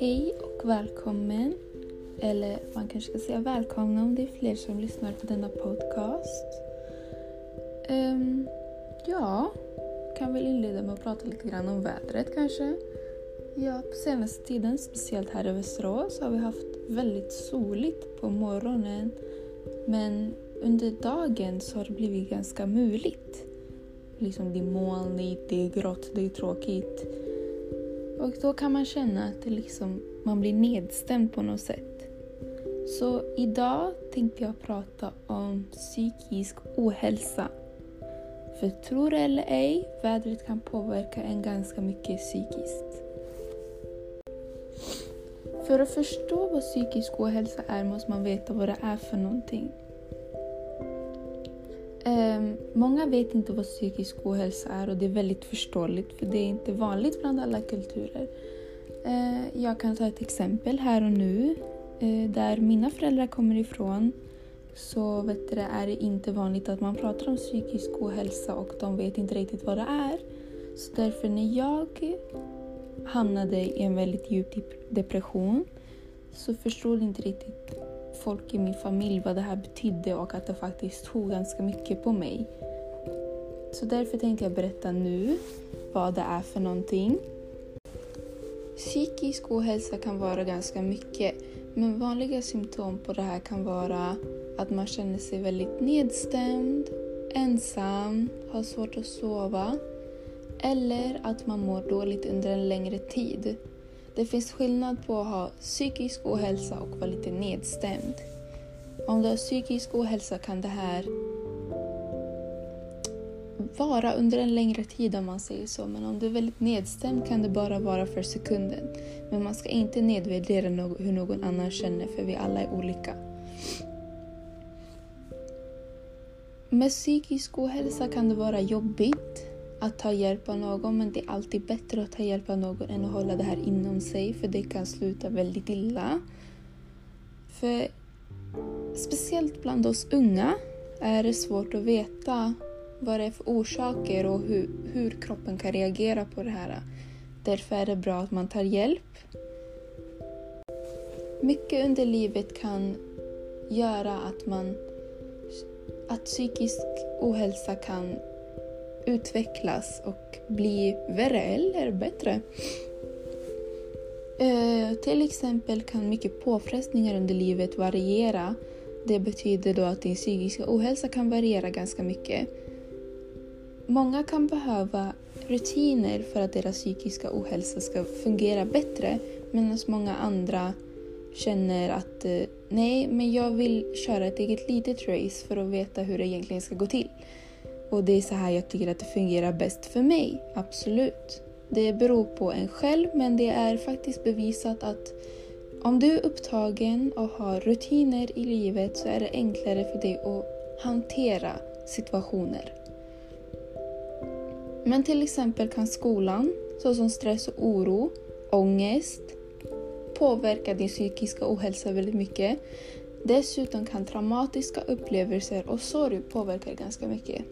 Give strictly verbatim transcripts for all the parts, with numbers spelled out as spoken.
Hej och välkommen, eller man kanske ska säga välkomna om det är fler som lyssnar på denna podcast. Um, ja, kan väl inleda med att prata lite grann om vädret kanske. Ja, på senaste tiden, speciellt här i Västerås, har vi haft väldigt soligt på morgonen. Men under dagen så har det blivit ganska muligt. Liksom det är molnigt, det är grått, det är tråkigt. Och då kan man känna att det liksom, man blir nedstämd på något sätt. Så idag tänkte jag prata om psykisk ohälsa. För tror eller ej, vädret kan påverka en ganska mycket psykiskt. För att förstå vad psykisk ohälsa är måste man veta vad det är för någonting. Um, många vet inte vad psykisk ohälsa är och det är väldigt förståeligt för det är inte vanligt bland alla kulturer. Uh, jag kan ta ett exempel här och nu. Uh, där mina föräldrar kommer ifrån så vet du, är det inte vanligt att man pratar om psykisk ohälsa och de vet inte riktigt vad det är. Så därför när jag hamnade i en väldigt djup depression så förstod inte riktigt folk i min familj vad det här betydde och att det faktiskt tog ganska mycket på mig. Så därför tänkte jag berätta nu vad det är för någonting. Psykisk ohälsa kan vara ganska mycket, men vanliga symptom på det här kan vara att man känner sig väldigt nedstämd, ensam, har svårt att sova eller att man mår dåligt under en längre tid. Det finns skillnad på att ha psykisk ohälsa och vara lite nedstämd. Om du har psykisk ohälsa kan det här vara under en längre tid om man säger så. Men om du är väldigt nedstämd kan det bara vara för sekunden. Men man ska inte nedvärdera hur någon annan känner för vi alla är olika. Med psykisk ohälsa kan det vara jobbigt att ta hjälp av någon, men det är alltid bättre att ta hjälp av någon än att hålla det här inom sig, för det kan sluta väldigt illa. För speciellt bland oss unga är det svårt att veta vad det är för orsaker och hur, hur kroppen kan reagera på det här. Därför är det bra att man tar hjälp. Mycket under livet kan göra att man att psykisk ohälsa kan utvecklas och bli värre eller bättre. Eh, till exempel kan mycket påfrestningar under livet variera. Det betyder då att din psykiska ohälsa kan variera ganska mycket. Många kan behöva rutiner för att deras psykiska ohälsa ska fungera bättre, medan många andra känner att eh, nej, men jag vill köra ett eget litet race för att veta hur det egentligen ska gå till. Och det är så här jag tycker att det fungerar bäst för mig, absolut. Det beror på en själv, men det är faktiskt bevisat att om du är upptagen och har rutiner i livet så är det enklare för dig att hantera situationer. Men till exempel kan skolan, såsom stress och oro, ångest, påverka din psykiska ohälsa väldigt mycket. Dessutom kan traumatiska upplevelser och sorg påverka ganska mycket.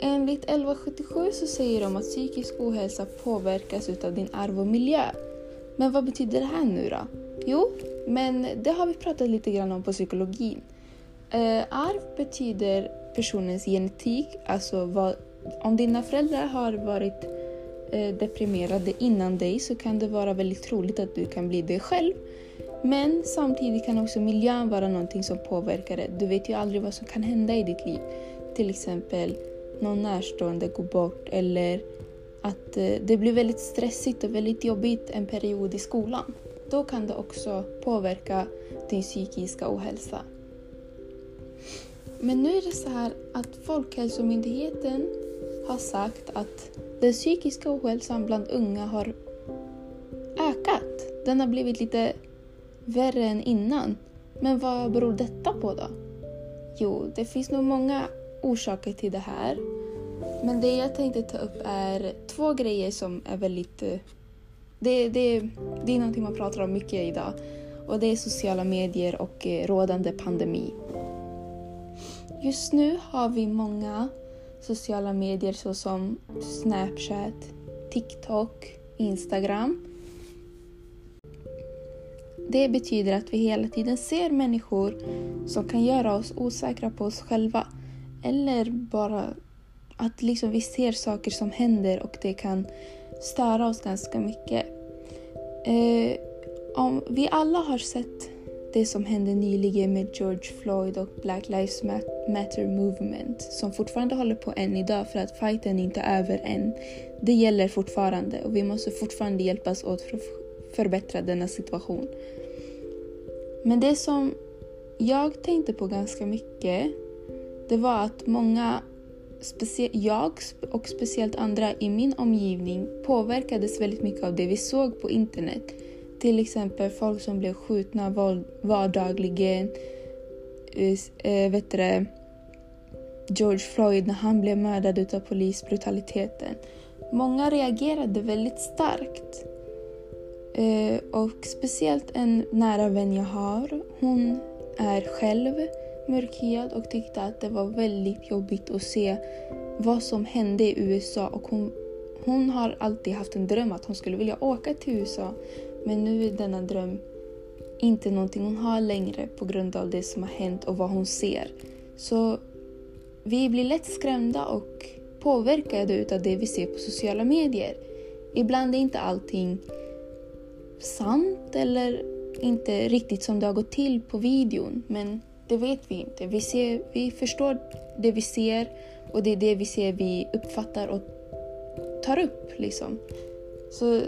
Enligt elva sjuttiosju så säger de att psykisk ohälsa påverkas utav din arv och miljö. Men vad betyder det här nu då? Jo, men det har vi pratat lite grann om på psykologin. Eh, arv betyder personens genetik, alltså vad, om dina föräldrar har varit eh, deprimerade innan dig så kan det vara väldigt troligt att du kan bli det själv. Men samtidigt kan också miljön vara någonting som påverkar det. Du vet ju aldrig vad som kan hända i ditt liv. Till exempel någon närstående går bort eller att det blir väldigt stressigt och väldigt jobbigt en period i skolan. Då kan det också påverka din psykiska ohälsa. Men nu är det så här att Folkhälsomyndigheten har sagt att den psykiska ohälsan bland unga har ökat. Den har blivit lite värre än innan. Men vad beror detta på då? Jo, det finns nog många orsaker till det här. Men det jag tänkte ta upp är två grejer som är väldigt... Det, det, det är någonting man pratar om mycket idag. Och det är sociala medier och rådande pandemi. Just nu har vi många sociala medier såsom Snapchat, TikTok, Instagram. Det betyder att vi hela tiden ser människor som kan göra oss osäkra på oss själva. Eller bara att liksom vi ser saker som händer och det kan störa oss ganska mycket. Eh, om vi alla har sett det som hände nyligen med George Floyd och Black Lives Matter movement som fortfarande håller på än idag, för att fighten inte är över än. Det gäller fortfarande och vi måste fortfarande hjälpas åt för att förbättra denna situation. Men det som jag tänkte på ganska mycket, det var att många, specie- jag och speciellt andra i min omgivning, påverkades väldigt mycket av det vi såg på internet. Till exempel folk som blev skjutna vardagligen. Vet du, George Floyd när han blev mördad utav polisbrutaliteten. Många reagerade väldigt starkt. Och speciellt en nära vän jag har. Hon är själv mörkhyad och tyckte att det var väldigt jobbigt att se vad som hände i U S A. Och hon, hon har alltid haft en dröm att hon skulle vilja åka till U S A. Men nu är denna dröm inte någonting hon har längre på grund av det som har hänt och vad hon ser. Så vi blir lätt skrämda och påverkade utav det vi ser på sociala medier. Ibland är inte allting sant eller inte riktigt som det har gått till på videon. Men det vet vi inte. Vi ser, vi förstår det vi ser och det är det vi ser vi uppfattar och tar upp liksom. Så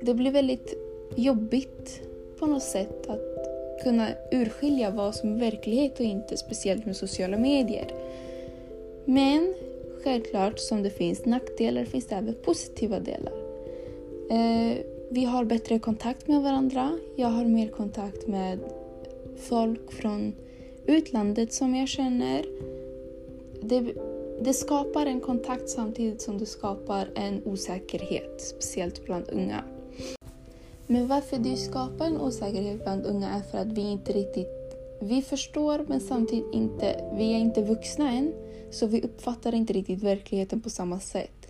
det blir väldigt jobbigt på något sätt att kunna urskilja vad som är verklighet och inte, speciellt med sociala medier. Men självklart som det finns nackdelar finns det även positiva delar. Eh, vi har bättre kontakt med varandra. Jag har mer kontakt med folk från utlandet som jag känner. Det, det skapar en kontakt samtidigt som det skapar en osäkerhet, speciellt bland unga. Men varför det skapar en osäkerhet bland unga är för att vi inte riktigt, vi förstår men samtidigt inte, vi är inte vuxna än, så vi uppfattar inte riktigt verkligheten på samma sätt.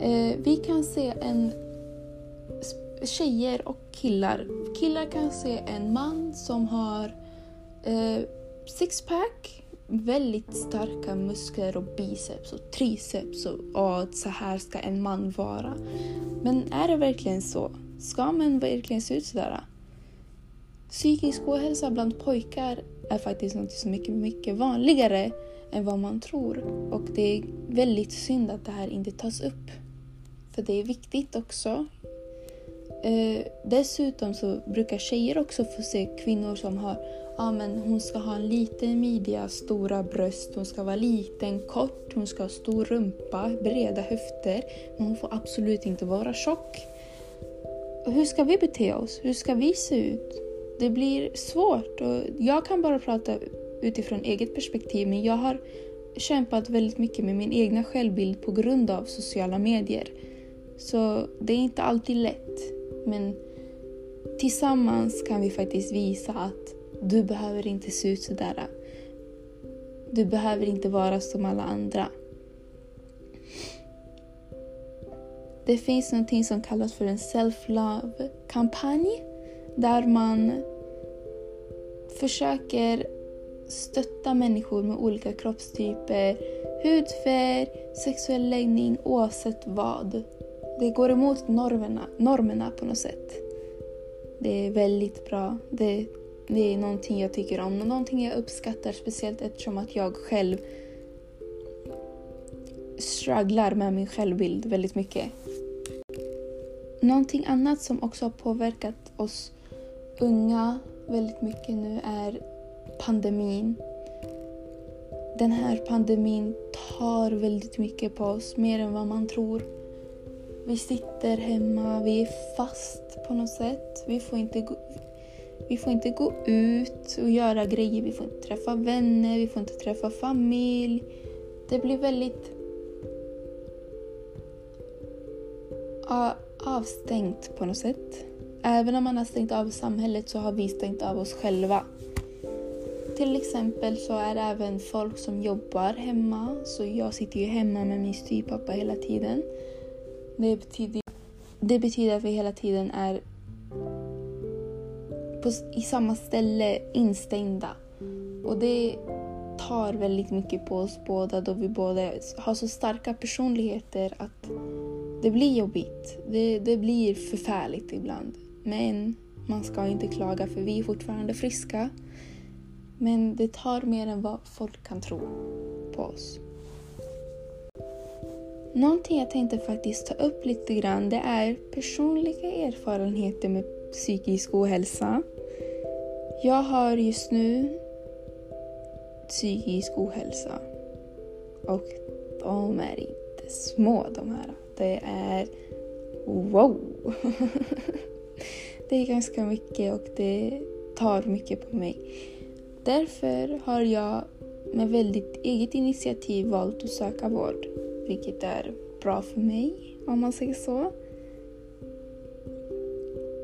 Eh, vi kan se en, tjejer och killar, killar kan se en man som har eh, sixpack, väldigt starka muskler och biceps och triceps och, och så här ska en man vara. Men är det verkligen så? Ska man verkligen se ut sådär? Psykisk ohälsa bland pojkar är faktiskt något som är mycket, mycket vanligare än vad man tror. Och det är väldigt synd att det här inte tas upp. För det är viktigt också. Eh, dessutom så brukar tjejer också få se kvinnor som har... Ja, men hon ska ha en liten midja, stora bröst, hon ska vara liten, kort, hon ska ha stor rumpa, breda höfter. Men hon får absolut inte vara tjock. Hur ska vi bete oss? Hur ska vi se ut? Det blir svårt. Och jag kan bara prata utifrån eget perspektiv, men jag har kämpat väldigt mycket med min egna självbild på grund av sociala medier. Så det är inte alltid lätt. Men tillsammans kan vi faktiskt visa att du behöver inte se ut sådär. Du behöver inte vara som alla andra. Det finns någonting som kallas för en self-love-kampanj där man försöker stötta människor med olika kroppstyper, hudfärg, sexuell läggning, oavsett vad. Det går emot normerna, normerna på något sätt. Det är väldigt bra. Det, det är någonting jag tycker om och någonting jag uppskattar, speciellt eftersom att jag själv strugglar med min självbild väldigt mycket. Någonting annat som också har påverkat oss unga väldigt mycket nu är pandemin. Den här pandemin tar väldigt mycket på oss, mer än vad man tror. Vi sitter hemma, vi är fast på något sätt. Vi får inte gå, vi får inte gå ut och göra grejer. Vi får inte träffa vänner, vi får inte träffa familj. Det blir väldigt Uh, avstängt på något sätt. Även om man har stängt av samhället så har vi stängt av oss själva. Till exempel så är det även folk som jobbar hemma. Så jag sitter ju hemma med min styvpappa hela tiden. Det betyder, det betyder att vi hela tiden är på, i samma ställe instängda. Och det tar väldigt mycket på oss båda, då vi båda har så starka personligheter att det blir jobbigt. Det, det blir förfärligt ibland. Men man ska inte klaga, för vi är fortfarande friska. Men det tar mer än vad folk kan tro på oss. Någonting jag tänkte faktiskt ta upp lite grann, det är personliga erfarenheter med psykisk ohälsa. Jag har just nu psykisk ohälsa. Och de är inte små, de här. Det är... wow! Det är ganska mycket och det tar mycket på mig. Därför har jag med väldigt eget initiativ valt att söka vård. Vilket är bra för mig, om man säger så.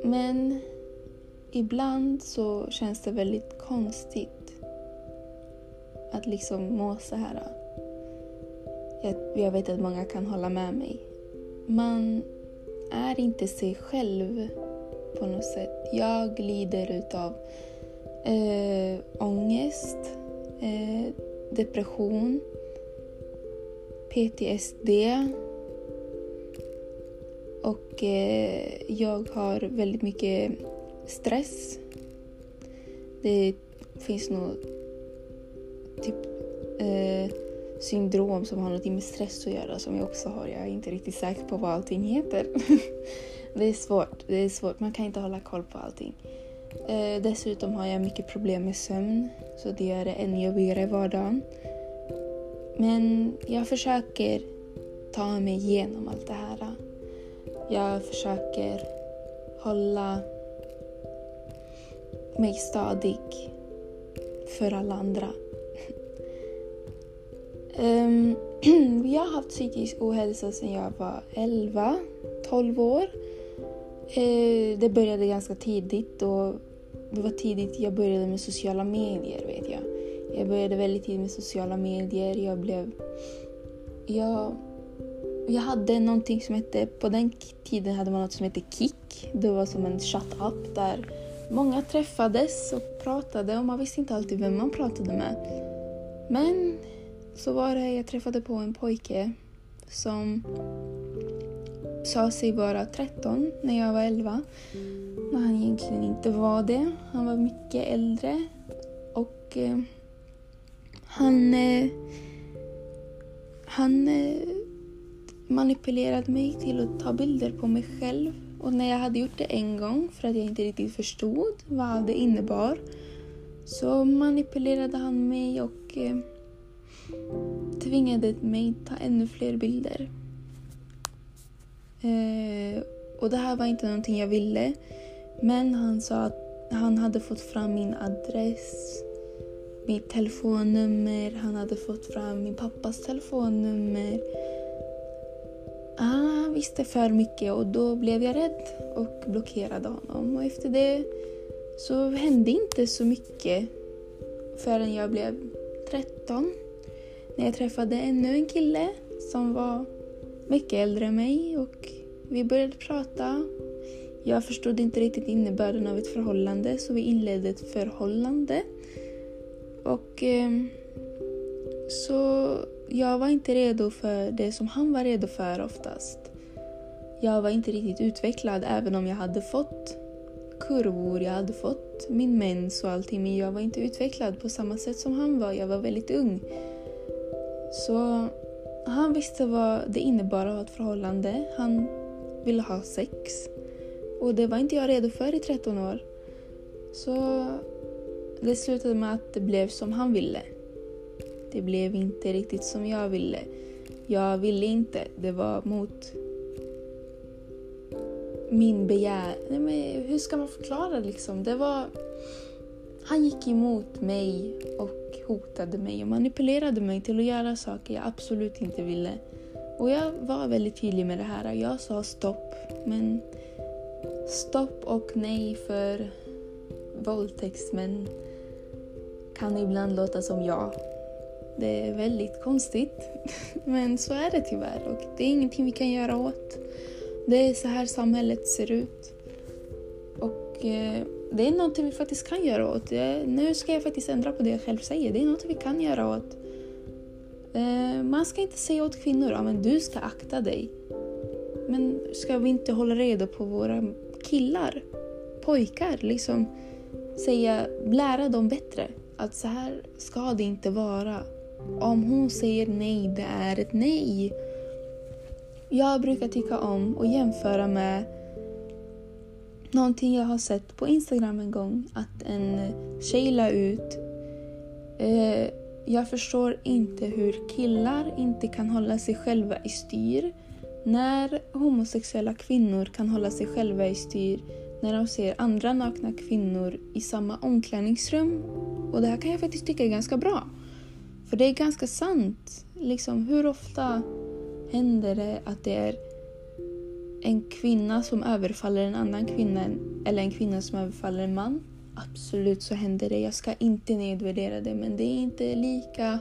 Men ibland så känns det väldigt konstigt att liksom må så här. Jag, jag vet att många kan hålla med mig. Man är inte sig själv på något sätt. Jag lider utav eh, ångest, eh, depression, P T S D och eh, jag har väldigt mycket stress. Det finns nog typ eh, syndrom som har något med stress att göra som jag också har. Jag är inte riktigt säker på vad allting heter. Det är svårt, det är svårt. Man kan inte hålla koll på allting. Eh, dessutom har jag mycket problem med sömn, så det gör det ännu jobbigare i vardagen. Men jag försöker ta mig igenom allt det här. Jag försöker hålla mig stadig för alla andra. Um, jag har haft psykisk ohälsa sedan jag var elva tolv år. Uh, det började ganska tidigt, och det var tidigt jag började med sociala medier, vet jag. Jag började väldigt tidigt med sociala medier. Jag blev... Jag, jag hade någonting som hette... På den tiden hade man något som hette Kik. Det var som en chat-app där många träffades och pratade. Och man visste inte alltid vem man pratade med. Men så var det, jag träffade på en pojke som sa sig vara tretton när jag var elva. Men han egentligen inte var det. Han var mycket äldre. Och... Han, eh, han eh, manipulerade mig till att ta bilder på mig själv. Och när jag hade gjort det en gång, för att jag inte riktigt förstod vad det innebar, så manipulerade han mig och eh, tvingade mig ta ännu fler bilder. Eh, och det här var inte någonting jag ville. Men han sa att han hade fått fram min adress, mitt telefonnummer, han hade fått fram min pappas telefonnummer. Han ah, visste för mycket, och då blev jag rädd och blockerade honom. Och efter det så hände inte så mycket förrän jag blev tretton. När jag träffade ännu en kille som var mycket äldre än mig, och vi började prata. Jag förstod inte riktigt innebörden av ett förhållande, så vi inledde ett förhållande. Och eh, så jag var inte redo för det som han var redo för oftast. Jag var inte riktigt utvecklad, även om jag hade fått kurvor, jag hade fått min mens och allting. Men jag var inte utvecklad på samma sätt som han var. Jag var väldigt ung. Så han visste vad det innebar att ha ett förhållande. Han ville ha sex. Och det var inte jag redo för i tretton år. Så... det slutade med att det blev som han ville. Det blev inte riktigt som jag ville. Jag ville inte. Det var mot min begär. Nej, men hur ska man förklara liksom? Det var... Han gick emot mig och hotade mig och manipulerade mig till att göra saker jag absolut inte ville. Och jag var väldigt tydlig med det här. Jag sa stopp. Men stopp och nej för våldtäktsmän kan ibland låta som jag. Det är väldigt konstigt. Men så är det tyvärr. Och det är ingenting vi kan göra åt. Det är så här samhället ser ut. Och eh, det är någonting vi faktiskt kan göra åt. Nu ska jag faktiskt ändra på det jag själv säger. Det är något vi kan göra åt. Man ska inte säga åt kvinnor, ja, men du ska akta dig. Men ska vi inte hålla reda på våra killar, pojkar, liksom säga, lära dem bättre att så här ska det inte vara. Om hon säger nej, det är ett nej. Jag brukar tycka om och jämföra med någonting jag har sett på Instagram en gång, att en tjej la ut eh, jag förstår inte hur killar inte kan hålla sig själva i styr när homosexuella kvinnor kan hålla sig själva i styr när de ser andra nakna kvinnor i samma omklädningsrum. Och det här kan jag faktiskt tycka är ganska bra, för det är ganska sant. Liksom, hur ofta händer det att det är en kvinna som överfaller en annan kvinna eller en kvinna som överfaller en man? Absolut, så händer det. Jag ska inte nedvärdera det, men det är inte lika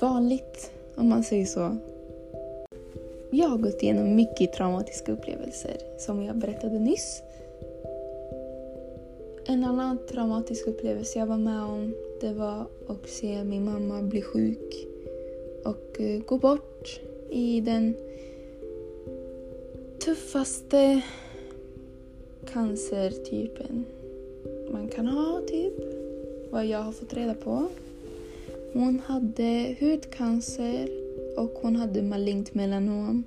vanligt, om man säger så. Jag har gått igenom mycket traumatiska upplevelser, som jag berättade nyss. En annan traumatisk upplevelse jag var med om, det var att se min mamma bli sjuk och gå bort i den tuffaste cancertypen man kan ha, typ vad jag har fått reda på. Hon hade hudcancer och hon hade malignt melanom.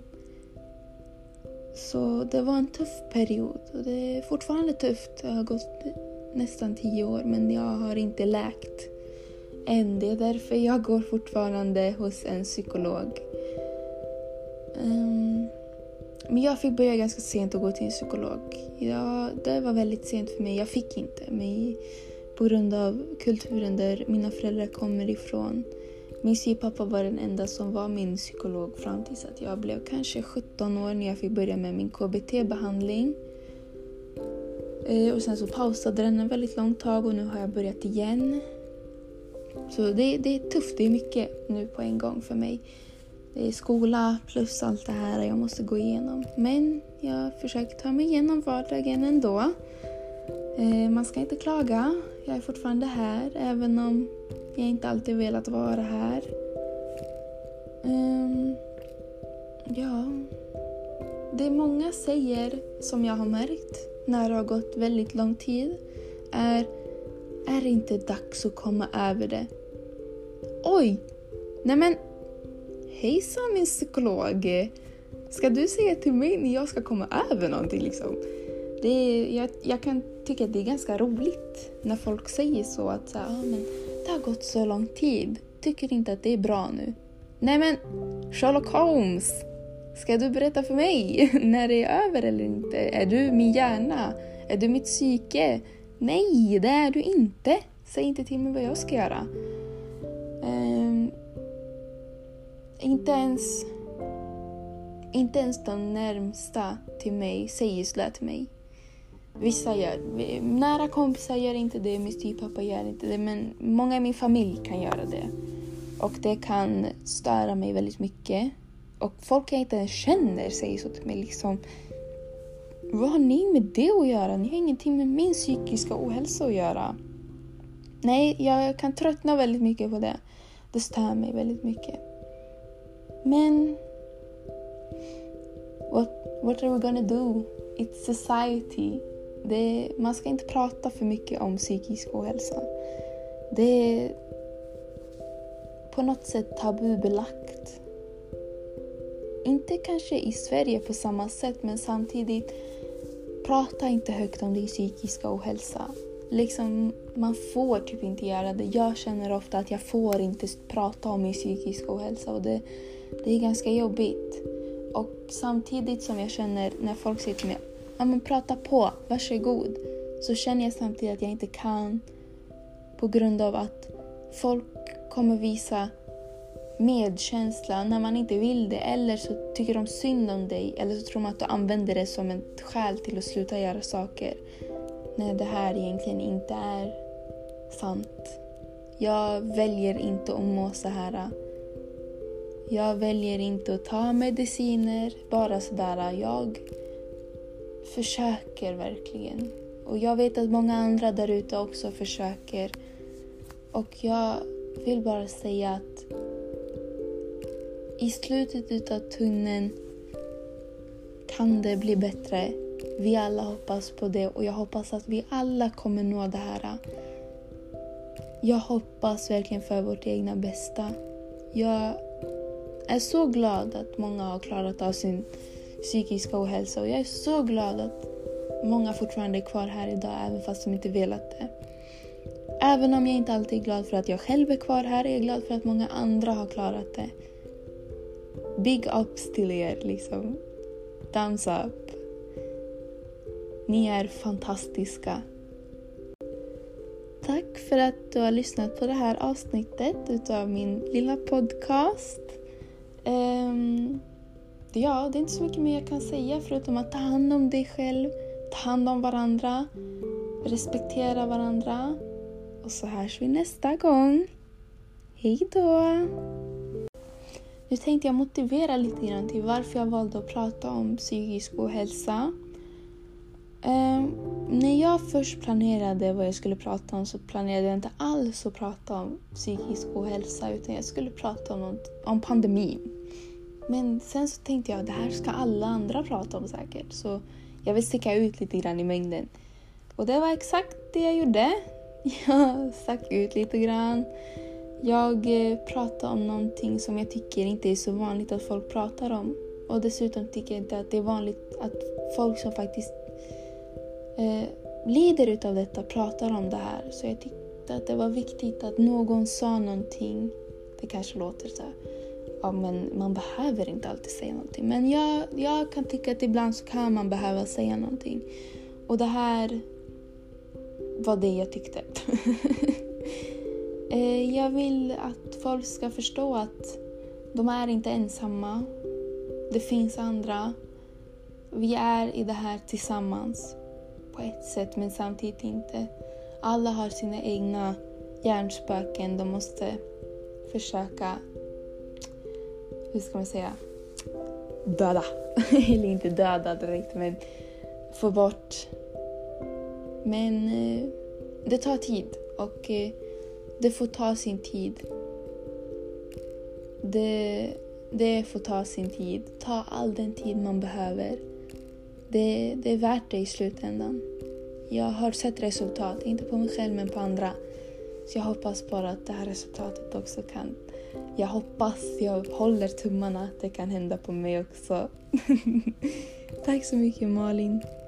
Så det var en tuff period, och det är fortfarande tufft. Det har gått nästan tio år, men jag har inte läkt än. Det är därför jag går fortfarande hos en psykolog. Um, men jag fick börja ganska sent att gå till en psykolog. Ja, det var väldigt sent för mig. Jag fick inte, men på grund av kulturen där mina föräldrar kommer ifrån. Min styvpappa var den enda som var min psykolog fram tills att jag blev kanske sjutton år när jag fick börja med min K B T-behandling. Och sen så pausade den en väldigt lång tag, och nu har jag börjat igen. Så det, det är tufft, det är mycket nu på en gång för mig. Det är skola plus allt det här jag måste gå igenom. Men jag försöker ta mig igenom vardagen ändå. Man ska inte klaga. Jag är fortfarande här, även om jag inte alltid velat vara här. Um, ja. Det många säger, som jag har märkt när det har gått väldigt lång tid, är är det inte dags att komma över det? Oj! Nej men, hejsan min psykolog. Ska du säga till mig när jag ska komma över någonting liksom? Det är, jag, jag kan tycka att det är ganska roligt när folk säger så, att så här, ah, men det har gått så lång tid. Tycker inte att det är bra nu. Nej men, Sherlock Holmes, ska du berätta för mig när det är över eller inte? Är du min hjärna? Är du mitt psyke? Nej, det är du inte. Säg inte till mig vad jag ska göra. Um, inte ens inte ens de närmsta till mig säger slä till mig. Vissa gör, nära kompisar gör inte det, min styvpappa gör inte det, men många i min familj kan göra det. Och det kan störa mig väldigt mycket. Och folk jag inte ens känner säger så till mig liksom, vad har ni med det att göra? Ni har ingenting med min psykiska ohälsa att göra. Nej, jag kan tröttna väldigt mycket på det. Det stör mig väldigt mycket. Men what, what are we gonna do? It's society. Det, man ska inte prata för mycket om psykisk ohälsa. Det är på något sätt tabubelagt. Inte kanske i Sverige på samma sätt, men samtidigt, prata inte högt om din psykiska ohälsa. Liksom, man får typ inte göra det. Jag känner ofta att jag får inte prata om min psykiska ohälsa, och det, det är ganska jobbigt. Och samtidigt som jag känner när folk säger till mig, ja men prata på, varsågod, så känner jag samtidigt att jag inte kan, på grund av att folk kommer visa medkänsla när man inte vill det, eller så tycker de synd om dig, eller så tror man att du använder det som ett skäl till att sluta göra saker, när det här egentligen inte är sant. Jag väljer inte att må så här. Jag väljer inte att ta mediciner, bara sådär. Jag försöker verkligen. Och jag vet att många andra där ute också försöker. Och jag vill bara säga att i slutet utav tunneln kan det bli bättre. Vi alla hoppas på det, och jag hoppas att vi alla kommer nå det här. Jag hoppas verkligen för vårt egna bästa. Jag är så glad att många har klarat av sin psykiska ohälsa, och jag är så glad att många fortfarande är kvar här idag även fast de inte velat det. Även om jag inte alltid är glad för att jag själv är kvar här, är jag glad för att många andra har klarat det. Big ups till er, liksom. Thumbs up. Ni är fantastiska. Tack för att du har lyssnat på det här avsnittet utav min lilla podcast. Um, ja, det är inte så mycket mer jag kan säga förutom att ta hand om dig själv, ta hand om varandra, respektera varandra. Och så hörs vi nästa gång. Hej då! Nu tänkte jag motivera lite grann till varför jag valde att prata om psykisk ohälsa. Um, när jag först planerade vad jag skulle prata om så planerade jag inte alls att prata om psykisk ohälsa, utan jag skulle prata om, något, om pandemin. Men sen så tänkte jag, det här ska alla andra prata om säkert, så jag vill sticka ut lite grann i mängden. Och det var exakt det jag gjorde. Jag stack ut lite grann. Jag pratade om någonting som jag tycker inte är så vanligt att folk pratar om. Och dessutom tycker jag inte att det är vanligt att folk som faktiskt eh, lider utav detta pratar om det här. Så jag tyckte att det var viktigt att någon sa någonting. Det kanske låter så här, ja, men man behöver inte alltid säga någonting. Men jag, jag kan tycka att ibland så kan man behöva säga någonting. Och det här var det jag tyckte. Jag vill att folk ska förstå att de är inte ensamma. Det finns andra. Vi är i det här tillsammans på ett sätt, men samtidigt inte. Alla har sina egna hjärnspöken. De måste försöka, hur ska man säga, döda. Eller inte döda direkt, men få bort. Men det tar tid, och det får ta sin tid. Det, det får ta sin tid. Ta all den tid man behöver. Det, det är värt det i slutändan. Jag har sett resultat, inte på mig själv men på andra. Så jag hoppas bara att det här resultatet också kan... Jag hoppas, jag håller tummarna att det kan hända på mig också. Tack så mycket, Malin.